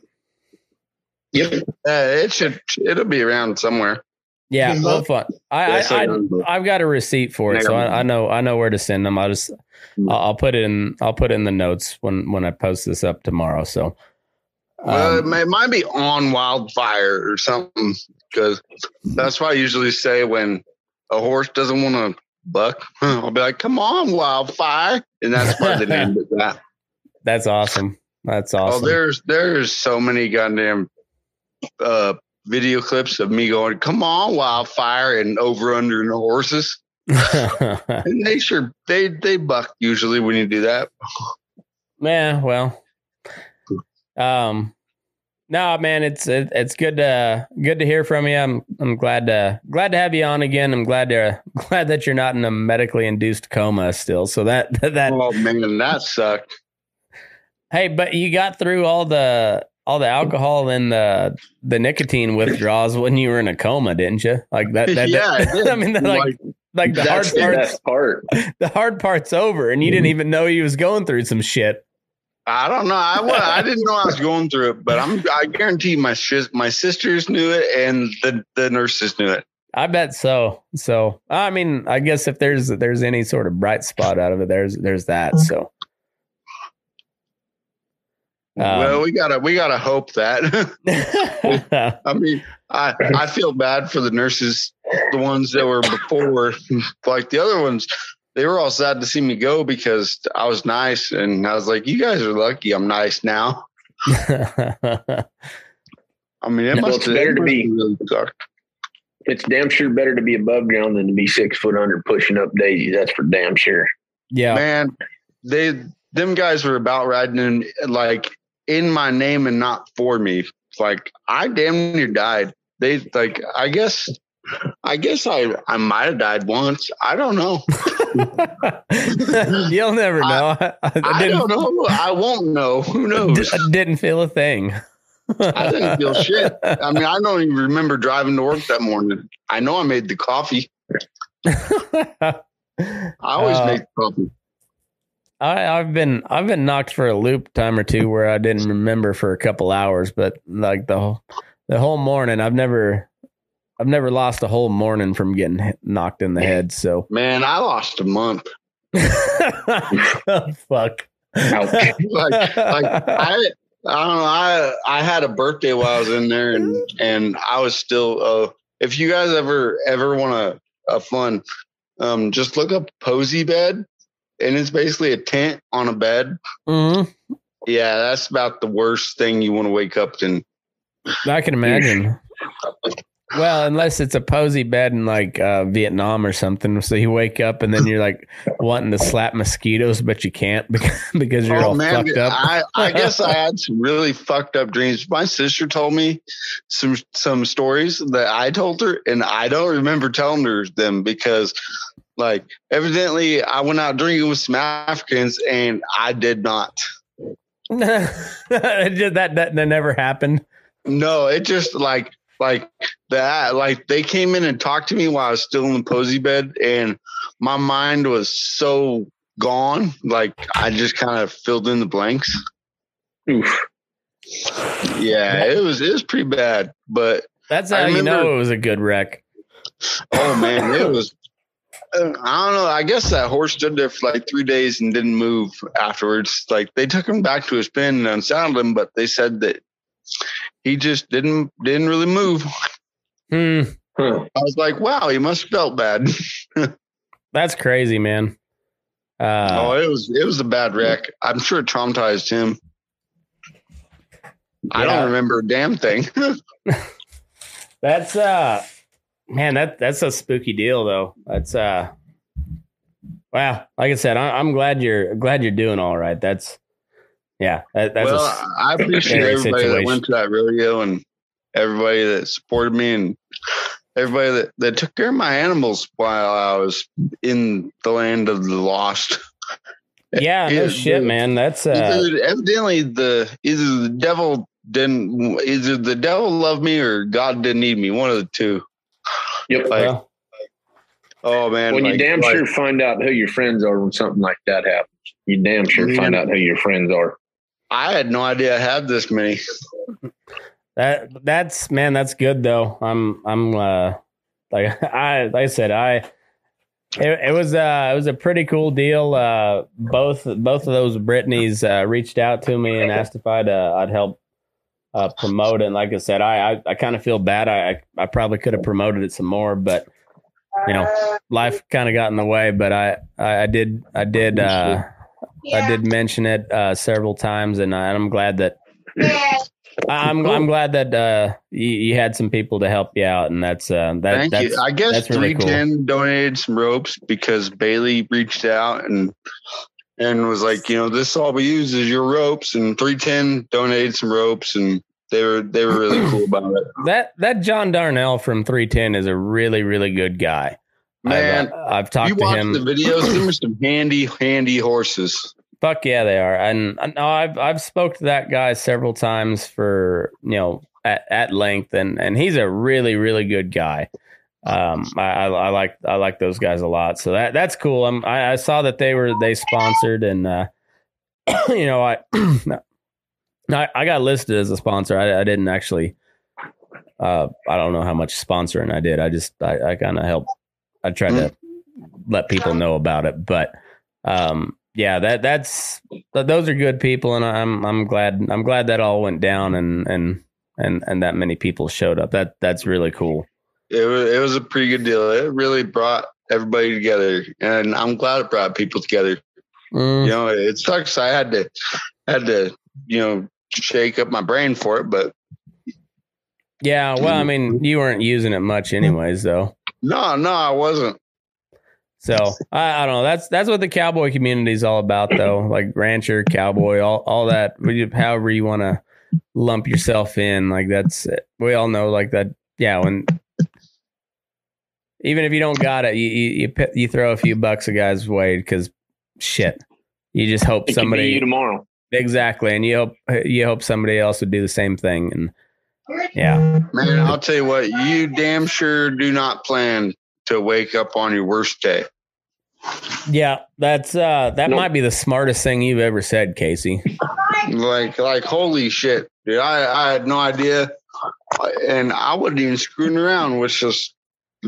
Yep, uh, it should. It'll be around somewhere. Yeah, well, fun. I, I, I I've got a receipt for it, so I, I know I know where to send them. I'll just I'll, I'll put it in I'll put it in the notes when, when I post this up tomorrow. So, um, well, it, may, it might be on wildfire or something because that's what I usually say when a horse doesn't want to buck. I'll be like, "Come on, wildfire!" And that's why they named it that. That's awesome. That's awesome. Oh, there's there's so many goddamn. Uh, video clips of me going, "Come on, wildfire!" and over under and horses. And they sure they they buck usually when you do that. Yeah, well, um, no, man, it's it, it's good to good to hear from you. I'm I'm glad to glad to have you on again. I'm glad to glad that you're not in a medically induced coma still. So that that, that oh man, that sucked. Hey, but you got through all the all the alcohol and the the nicotine withdrawals when you were in a coma, didn't you? Like that. that yeah, that, I, did. I mean, like, like like the hard part's, part. The hard part's over, and you mm-hmm. didn't even know you was going through some shit. I don't know. I I didn't know I was going through it, but I'm I guarantee my my sisters knew it and the, the nurses knew it. I bet so. So I mean, I guess if there's there's any sort of bright spot out of it, there's there's that. So. Um, well, we gotta we gotta hope that. I mean, I I feel bad for the nurses, the ones that were before, like the other ones. They were all sad to see me go because I was nice, and I was like, "You guys are lucky. I'm nice now." I mean, it no, must it's better to be. Really it's damn sure better to be above ground than to be six foot under pushing up daisies. That's for damn sure. Yeah, man, they them guys were about riding in, like in my name and not for me. Like I damn near died. They like I guess. I guess I, I might have died once. I don't know. You'll never know. I, I, I, I don't know. I won't know. Who knows? I didn't feel a thing. I didn't feel shit. I mean, I don't even remember driving to work that morning. I know I made the coffee. I always uh, make the coffee. I, I've been I've been knocked for a loop time or two where I didn't remember for a couple hours, but like the whole the whole morning, I've never. I've never lost a whole morning from getting knocked in the head. So, man, I lost a month. Oh, fuck. like, like I, I don't know. I, I had a birthday while I was in there, and, and I was still. Uh, if you guys ever ever want a, a fun, um, just look up Posy Bed, and it's basically a tent on a bed. Mm-hmm. Yeah, that's about the worst thing you want to wake up in. I can imagine. Well, unless it's a posy bed in like uh, Vietnam or something. So you wake up and then you're like wanting to slap mosquitoes, but you can't because, because you're oh, all man, fucked up. I, I guess I had some really fucked up dreams. My sister told me some some stories that I told her, and I don't remember telling her them because like evidently I went out drinking with some Africans and I did not. that, that, that never happened. No, it just like. Like that, like they came in and talked to me while I was still in the posy bed, and my mind was so gone. Like I just kind of filled in the blanks. Oof. Yeah, it was it was pretty bad, but that's how remember, you know it was a good wreck. Oh man, it was. I don't know. I guess that horse stood there for like three days and didn't move afterwards. Like they took him back to his pen and unsaddled him, but they said that. He just didn't didn't really move. Hmm. I was like, wow, he must have felt bad. That's crazy, man. Uh, oh, it was it was a bad wreck. I'm sure it traumatized him. Yeah. I don't remember a damn thing. That's uh, man, that that's a spooky deal, though. That's uh, wow. Like I said, I, I'm glad you're glad you're doing all right. That's. Yeah. That, that's well, a, I appreciate everybody situation. That went to that rodeo and everybody that supported me and everybody that, that took care of my animals while I was in the land of the lost. Yeah, it, no shit, it, man. That's uh, either, evidently the either the devil didn't either the devil loved me or God didn't need me. One of the two. Yep. Like, well, oh man. When like, you damn like, sure find out who your friends are when something like that happens. You damn sure man. Find out who your friends are. I had no idea I had this many. That that's man, that's good though. I'm I'm uh, like I like I said I it, it was uh it was a pretty cool deal. Uh, both both of those Brittany's uh, reached out to me and asked if I'd uh, I'd help uh, promote it. And like I said, I I, I kind of feel bad. I I probably could have promoted it some more, but you know, life kind of got in the way. But I I, I did I did. Uh, Yeah. I did mention it uh, several times, and, I, and I'm glad that yeah. I'm I'm glad that uh, you, you had some people to help you out, and that's uh, that, thank that's, you. I guess three ten really cool. Donated some ropes because Bailey reached out and and was like, you know, this all we use is your ropes, and three ten donated some ropes, and they were they were really cool about it. That that John Darnell from three ten is a really really good guy. Man, I've, uh, I've talked you to him. The videos. There were some handy, handy horses. Fuck yeah, they are. And no, I've I've spoke to that guy several times for, you know, at, at length, and and he's a really really good guy. Um, I, I, I like I like those guys a lot. So that that's cool. I'm, I I saw that they were they sponsored, and uh, you know I, I I got listed as a sponsor. I, I didn't actually. Uh, I don't know how much sponsoring I did. I just I, I kind of helped. I tried to let people know about it, but um. Yeah, that that's those are good people, and I'm I'm glad I'm glad that all went down, and and and, and that many people showed up. That that's really cool. It was, it was a pretty good deal. It really brought everybody together, and I'm glad it brought people together. Mm. You know, it, it sucks. I had to had to you know shake up my brain for it, but yeah. Well, I mean, you weren't using it much, anyways, though. No, no, I wasn't. So I, I don't know. That's that's what the cowboy community is all about, though. Like rancher, cowboy, all all that. However you want to lump yourself in, like that's it. We all know, like that. Yeah, when even if you don't got it, you you you, you throw a few bucks a guy's way because shit, you just hope it somebody could be you tomorrow. Exactly, and you hope you hope somebody else would do the same thing. And yeah, man, I'll tell you what, you damn sure do not plan to wake up on your worst day. Yeah, that's uh that nope. might be the smartest thing you've ever said, Casey. Like, like holy shit, dude! I, I had no idea, and I wasn't even screwing around, which is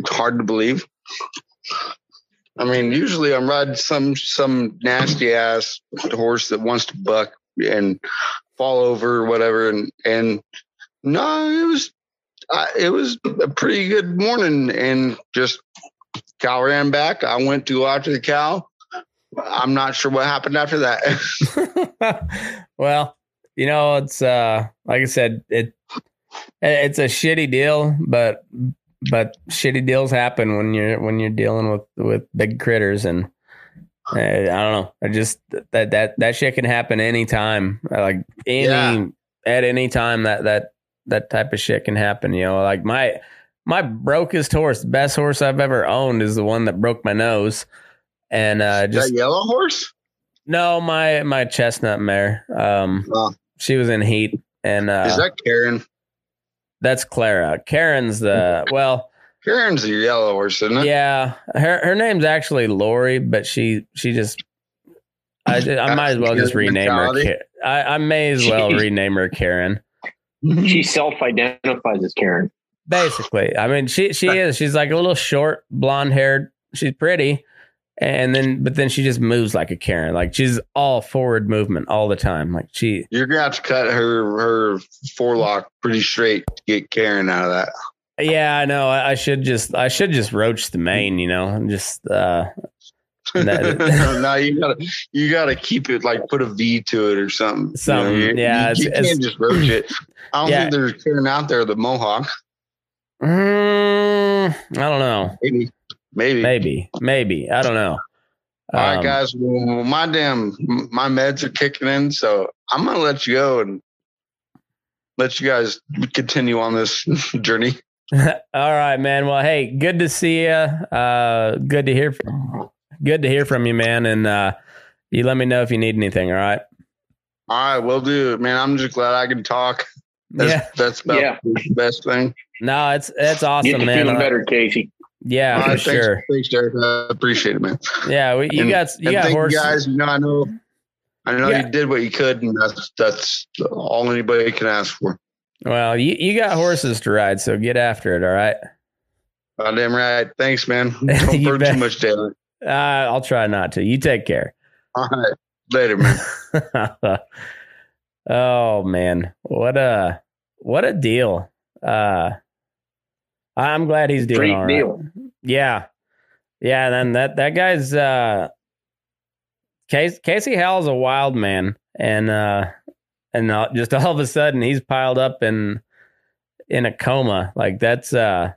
hard to believe. I mean, usually I'm riding some some nasty ass horse that wants to buck and fall over or whatever, and and no, it was. Uh, it was a pretty good morning, and just cow ran back. I went to go after the cow. I'm not sure what happened after that. Well, you know, it's uh, like I said, it it's a shitty deal, but but shitty deals happen when you're when you're dealing with, with big critters, and uh, I don't know. I just that that that shit can happen anytime, like any yeah. at any time that that. That type of shit can happen, you know. Like my my brokest horse, the best horse I've ever owned, is the one that broke my nose. And uh, just that yellow horse? No, my my chestnut mare. Um, oh. She was in heat. And uh, is that Karen? That's Clara. Karen's the well. Karen's the yellow horse, isn't it? Yeah, her her name's actually Lori, but she she just. I I might as well just rename mentality. her. I I may as well Jeez. rename her Karen. She self-identifies as Karen. Basically. I mean, she, she is. She's like a little short, blonde-haired. She's pretty. And then, but then she just moves like a Karen. Like, she's all forward movement all the time. Like, she... You're going to have to cut her, her forelock pretty straight to get Karen out of that. Yeah, I know. I, I should just, I should just roach the mane, you know, and just... uh that, no, you gotta you gotta keep it, like put a V to it or something. Something, you know, yeah. You, it's, you it's, can't just roach it. I don't yeah. think there's Karen out there the Mohawk. Mm, I don't know. Maybe, maybe, maybe, maybe. I don't know. All um, right, guys. Well, my damn my meds are kicking in, so I'm gonna let you go and let you guys continue on this journey. All right, man. Well, hey, good to see you. Uh, good to hear from you. Good to hear from you, man. And uh, you let me know if you need anything. All right. All right. Will do, man. I'm just glad I can talk. That's, yeah. that's about yeah. the best thing. No, it's, it's awesome, Get man. Feeling uh, better, Casey. Yeah, right, for thanks, sure. Thanks, Derek. I appreciate it, man. Yeah. We, you and, got, you got horses. You guys, you know, I know, I know yeah. you did what you could, and that's, that's all anybody can ask for. Well, you, you got horses to ride, so get after it. All right. Oh, damn right. Thanks, man. Don't burn bet. too much, Derek. Uh, I'll try not to. You take care. All right. Later, man. Oh man. What a, what a deal. Uh, I'm glad he's doing Great all right. Deal. Yeah. Yeah. And then that, that guy's, uh, Casey, Casey Howell's a wild man. And, uh, and just all of a sudden he's piled up in, in a coma. Like that's, uh,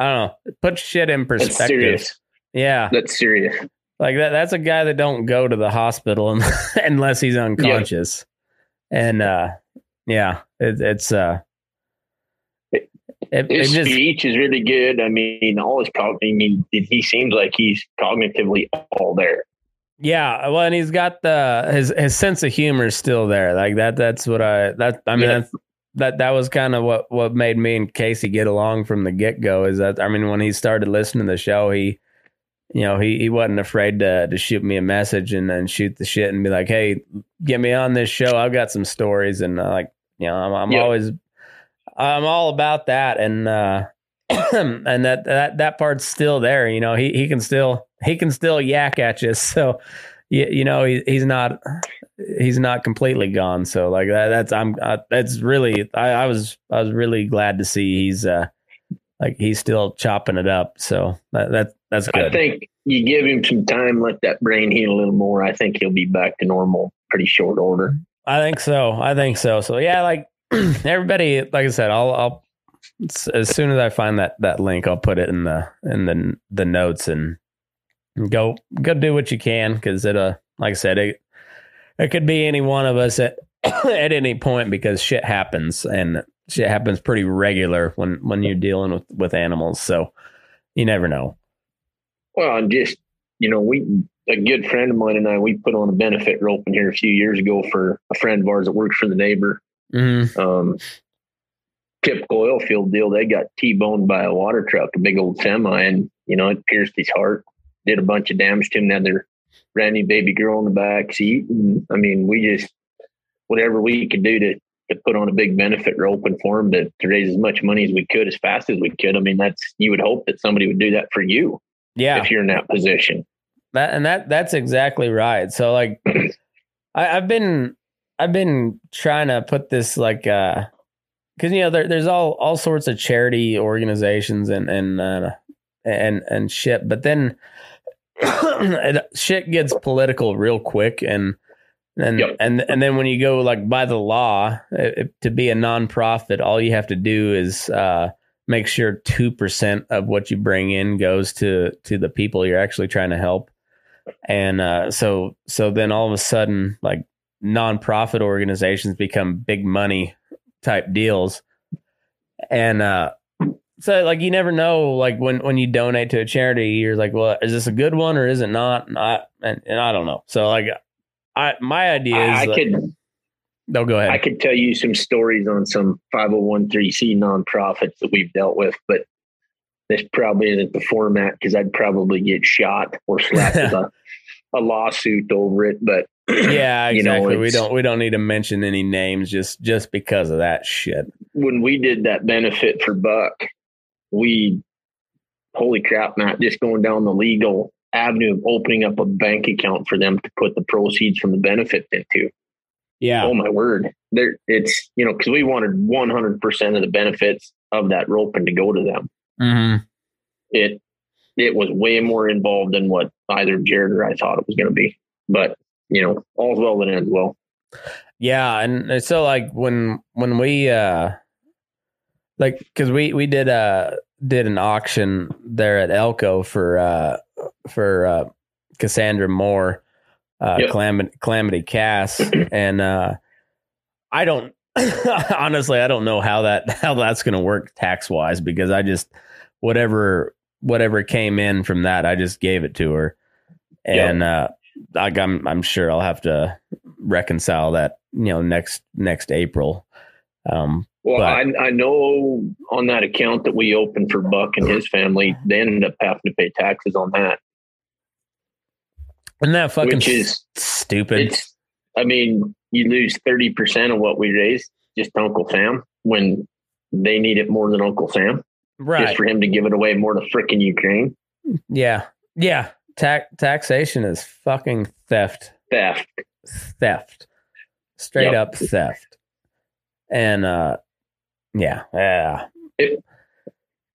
I don't know. Put shit in perspective. Yeah, that's serious. Like that. That's a guy that don't go to the hospital unless he's unconscious. Yeah. And uh, yeah, it, it's uh, it, it, his it just, speech is really good. I mean, all his cognitive. I mean, he seems like he's cognitively all there. Yeah, well, and he's got the his his sense of humor is still there. Like that. That's what I. That I mean. Yeah. That's, that that was kind of what what made me and Casey get along from the get go. Is that I mean, when he started listening to the show, he, you know, he, he wasn't afraid to to shoot me a message and then shoot the shit and be like, hey, get me on this show. I've got some stories, and uh, like you know, I'm I'm yeah. always I'm all about that, and uh, and that that that part's still there. You know, he he can still. He can still yak at you, so you, you know he, he's not he's not completely gone. So like that, that's I'm I, that's really I, I was I was really glad to see he's uh, like he's still chopping it up. So that, that that's good. I think you give him some time, let that brain heal a little more. I think he'll be back to normal pretty short order. I think so. I think so. So yeah, like everybody, like I said, I'll I'll as soon as I find that that link, I'll put it in the in the the notes and. Go, go do what you can because it, uh, like I said, it, it could be any one of us at at any point because shit happens and shit happens pretty regular when, when you're dealing with, with animals. So you never know. Well, and just, you know, we, a good friend of mine and I, we put on a benefit rope in here a few years ago for a friend of ours that worked for the neighbor. Mm-hmm. Um, typical oil field deal. They got T-boned by a water truck, a big old semi, and, you know, it pierced his heart. Did a bunch of damage to him. Now their randy baby girl in the back seat. And, I mean, we just whatever we could do to, to put on a big benefit rope and for him to, to raise as much money as we could, as fast as we could. I mean, that's you would hope that somebody would do that for you. Yeah, if you're in that position. That and that that's exactly right. So like, I, I've been I've been trying to put this like uh, because you know there, there's all all sorts of charity organizations and and uh, and and shit, but then. Shit gets political real quick and and, yep. and and then when you go like by the law it, it, to be a nonprofit, all you have to do is uh, make sure two percent of what you bring in goes to to the people you're actually trying to help. And uh, so so then all of a sudden like nonprofit organizations become big money type deals. And uh so like you never know like when, when you donate to a charity you're like, well, is this a good one or is it not? And I, and, and I don't know. So like I my idea is I, I like, could no go ahead. I could tell you some stories on some five oh one c nonprofits that we've dealt with, but this probably isn't the format because I'd probably get shot or slapped with a, a lawsuit over it. But yeah, exactly. You know, we don't we don't need to mention any names just just because of that shit. When we did that benefit for Buck. We, holy crap, Matt, just going down the legal avenue of opening up a bank account for them to put the proceeds from the benefit into. Yeah. Oh my word. There it's, you know, cause we wanted one hundred percent of the benefits of that roping to go to them. Mm-hmm. It, it was way more involved than what either Jared or I thought it was going to be, but you know, all's well that ends well. Yeah. And so like when, when we, uh, like, because we we did uh did an auction there at Elko for uh for uh, Cassandra Moore, uh, yep. Calam- Calamity Cass, and uh, I don't honestly I don't know how that how that's gonna work tax wise because I just whatever whatever came in from that I just gave it to her, and yep. uh, I, I'm I'm sure I'll have to reconcile that you know next next April. Um, Well, but, I, I know on that account that we opened for Buck and his family, they ended up having to pay taxes on that. Isn't that fucking which is, stupid? It's, I mean, you lose thirty percent of what we raised just to Uncle Sam when they need it more than Uncle Sam. Right. Just for him to give it away more to frickin' Ukraine. Yeah. Yeah. Ta- taxation is fucking theft. Theft. Theft. Straight yep. up theft. And, uh, yeah, yeah, it,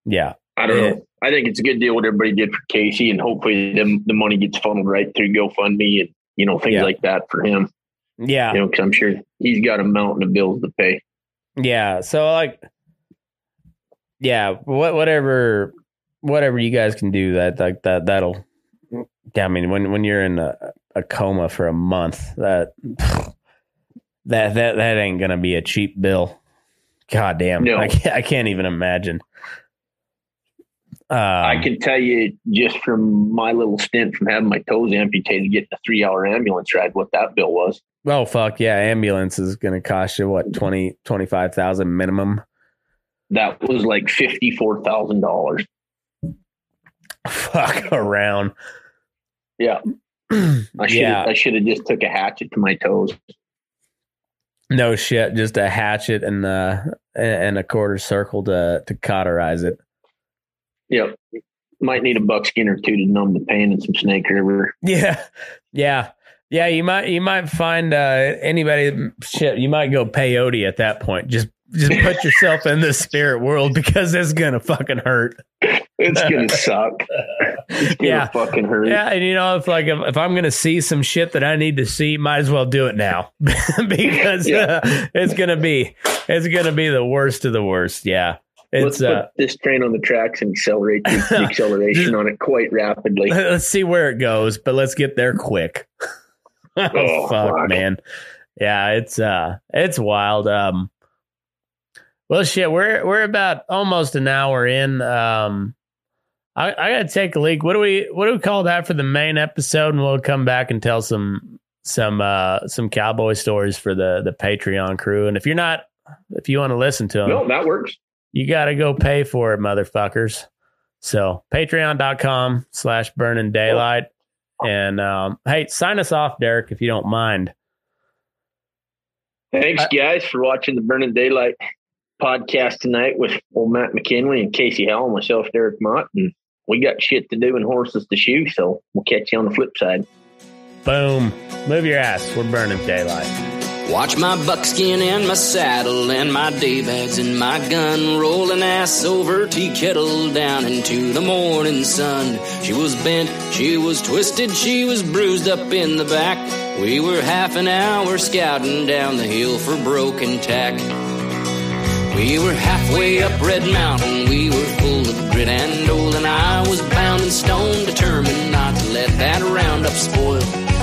yeah. I don't it, know. I think it's a good deal what everybody did for Casey, and hopefully the, the money gets funneled right through GoFundMe and you know things yeah. like that for him. Yeah, you know, because I'm sure he's got a mountain of bills to pay. Yeah, so like, yeah, what whatever, whatever you guys can do that like that that'll. Yeah, I mean when when you're in a, a coma for a month, that that that that ain't gonna be a cheap bill. God damn, no. I, can't, I can't even imagine. Um, I can tell you just from my little stint from having my toes amputated, getting a three hour ambulance ride, what that bill was. Oh, fuck. Yeah. Ambulance is going to cost you what? twenty, twenty-five thousand minimum. That was like fifty-four thousand dollars. Fuck around. Yeah. I should yeah. I should have just took a hatchet to my toes. No shit. Just a hatchet and uh and a quarter circle to, to cauterize it. Yep. Might need a buckskin or two to numb the pain and some snake river. Yeah. Yeah. Yeah. You might, you might find, uh, anybody shit. You might go peyote at that point. Just, just put yourself in the spirit world because it's going to fucking hurt. It's going to suck. It's going yeah. to fucking hurt. Yeah. And you know, if like, if, if I'm going to see some shit that I need to see, might as well do it now because yeah. uh, it's going to be, it's going to be the worst of the worst. Yeah. It's, Let's put uh, this train on the tracks and accelerate the, the acceleration on it quite rapidly. Let's see where it goes, but let's get there quick. oh, fuck, fuck, man. Yeah, it's uh, it's wild. Um, well, shit, we're we're about almost an hour in. Um, I I gotta take a leak. What do we what do we call that for the main episode? And we'll come back and tell some some uh some cowboy stories for the the Patreon crew. And if you're not, if you want to listen to them, no, that works. You got to go pay for it, motherfuckers. So patreon.com slash burning daylight. And um, hey, sign us off, Derek, if you don't mind. Thanks, I, guys, for watching the Burning Daylight podcast tonight with old Matt McKinley and Casey Howell, and myself, Derek Mott. And we got shit to do and horses to shoe, so we'll catch you on the flip side. Boom. Move your ass. We're burning daylight. Watch my buckskin and my saddle and my day bags and my gun, rolling ass over tea kettle down into the morning sun. She was bent, she was twisted, she was bruised up in the back. We were half an hour scouting down the hill for broken tack. We were halfway up Red Mountain, we were full of grit and old, and I was bound in stone, determined not to let that roundup spoil.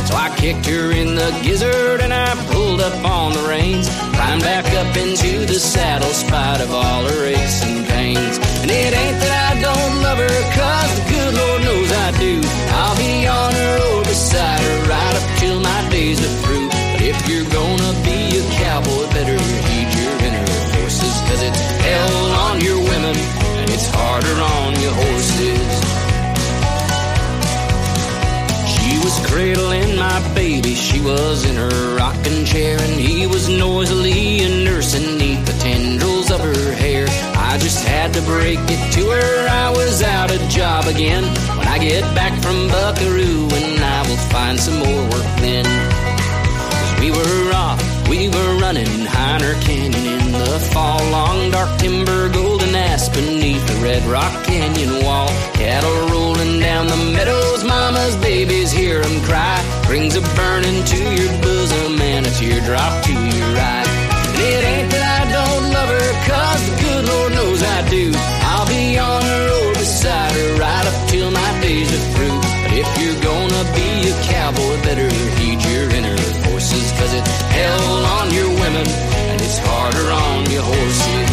So I kicked her in the gizzard and I pulled up on the reins, climbed back up into the saddle, spite of all her aches and pains. And it ain't that I don't love her, cause the good Lord knows I do. I'll be on her or beside her right up till my days are through. But if you're gonna be a cowboy, better heed your inner forces, cause it's hell on your women and it's harder on your horses. She was cradling my baby, she was in her rocking chair, and he was noisily a nursing neath the tendrils of her hair. I just had to break it to her, I was out of job again. When I get back from Buckaroo, and I will find some more work then. 'Cause we were off, we were running Heiner Canyon in the fall, long dark timber, golden ass beneath the Red Rock Canyon wall. Cattle rolling down the meadows, mama's babies hear 'em cry. Brings a burning to your bosom and a teardrop to your eye. And it ain't that I don't love her, cause the good Lord knows I do. I'll be on her or beside her right up till my days are through. But if you're gonna be a cowboy, better heed your inner forces, cause it's hell on your women and it's harder on your horses.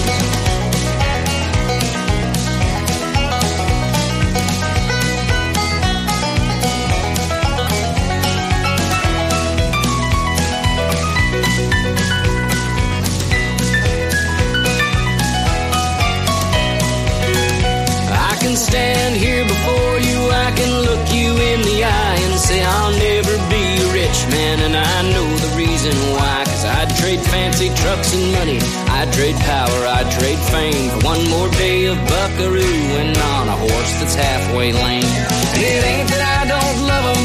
I can stand here before you, I can look you in the eye and say I'll never be a rich man, and I know the reason why. 'Cause I'd trade fancy trucks and money, I'd trade power, I'd trade fame for one more day of Buckaroo and on a horse that's halfway lame. And it ain't that I don't love 'em,